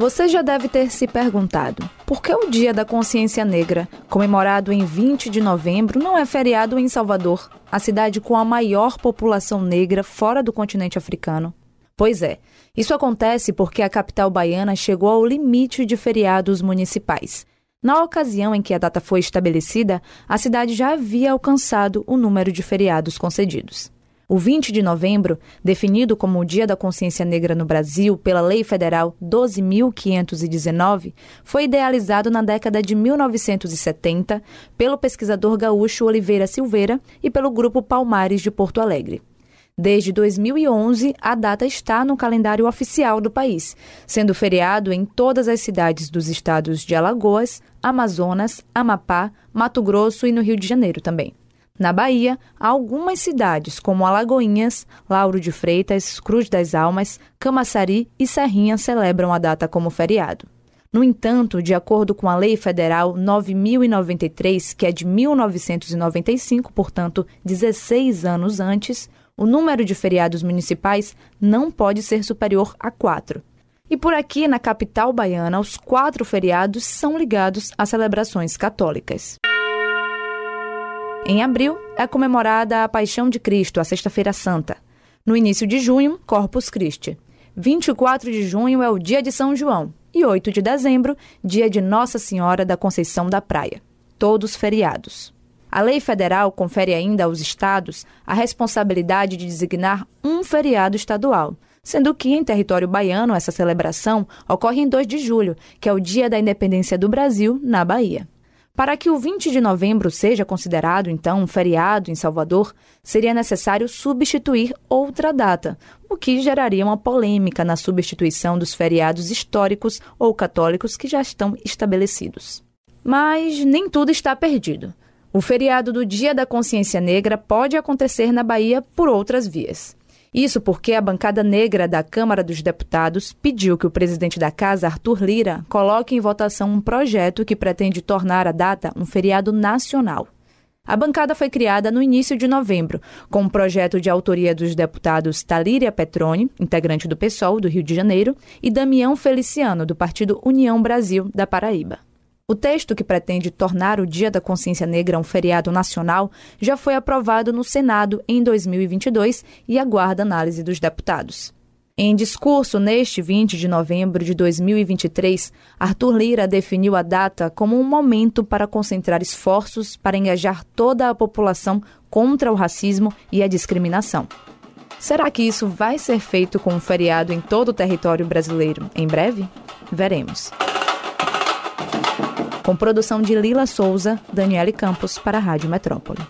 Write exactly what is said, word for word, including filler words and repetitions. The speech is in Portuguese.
Você já deve ter se perguntado, por que o Dia da Consciência Negra, comemorado em vinte de novembro, não é feriado em Salvador, a cidade com a maior população negra fora do continente africano? Pois é, isso acontece porque a capital baiana chegou ao limite de feriados municipais. Na ocasião em que a data foi estabelecida, a cidade já havia alcançado o número de feriados concedidos. O vinte de novembro, definido como o Dia da Consciência Negra no Brasil pela Lei Federal doze mil quinhentos e dezenove, foi idealizado na década de mil novecentos e setenta pelo pesquisador gaúcho Oliveira Silveira e pelo Grupo Palmares de Porto Alegre. Desde dois mil e onze, a data está no calendário oficial do país, sendo feriado em todas as cidades dos estados de Alagoas, Amazonas, Amapá, Mato Grosso e no Rio de Janeiro também. Na Bahia, algumas cidades como Alagoinhas, Lauro de Freitas, Cruz das Almas, Camaçari e Serrinha celebram a data como feriado. No entanto, de acordo com a Lei Federal nove mil e noventa e três, que é de mil novecentos e noventa e cinco, portanto, dezesseis anos antes, o número de feriados municipais não pode ser superior a quatro. E por aqui, na capital baiana, os quatro feriados são ligados a celebrações católicas. Em abril, é comemorada a Paixão de Cristo, a Sexta-feira Santa. No início de junho, Corpus Christi. vinte e quatro de junho é o Dia de São João e oito de dezembro, Dia de Nossa Senhora da Conceição da Praia. Todos feriados. A lei federal confere ainda aos estados a responsabilidade de designar um feriado estadual, sendo que em território baiano essa celebração ocorre em dois de julho, que é o Dia da Independência do Brasil, na Bahia. Para que o vinte de novembro seja considerado, então, um feriado em Salvador, seria necessário substituir outra data, o que geraria uma polêmica na substituição dos feriados históricos ou católicos que já estão estabelecidos. Mas nem tudo está perdido. O feriado do Dia da Consciência Negra pode acontecer na Bahia por outras vias. Isso porque a bancada negra da Câmara dos Deputados pediu que o presidente da Casa, Arthur Lira, coloque em votação um projeto que pretende tornar a data um feriado nacional. A bancada foi criada no início de novembro, com um projeto de autoria dos deputados Talíria Petroni, integrante do P SOL do Rio de Janeiro, e Damião Feliciano, do Partido União Brasil da Paraíba. O texto que pretende tornar o Dia da Consciência Negra um feriado nacional já foi aprovado no Senado em dois mil e vinte e dois e aguarda análise dos deputados. Em discurso neste vinte de novembro de dois mil e vinte e três, Arthur Lira definiu a data como um momento para concentrar esforços para engajar toda a população contra o racismo e a discriminação. Será que isso vai ser feito com um feriado em todo o território brasileiro em breve? Veremos. Com produção de Lila Souza, Daniela Campos para a Rádio Metrópole.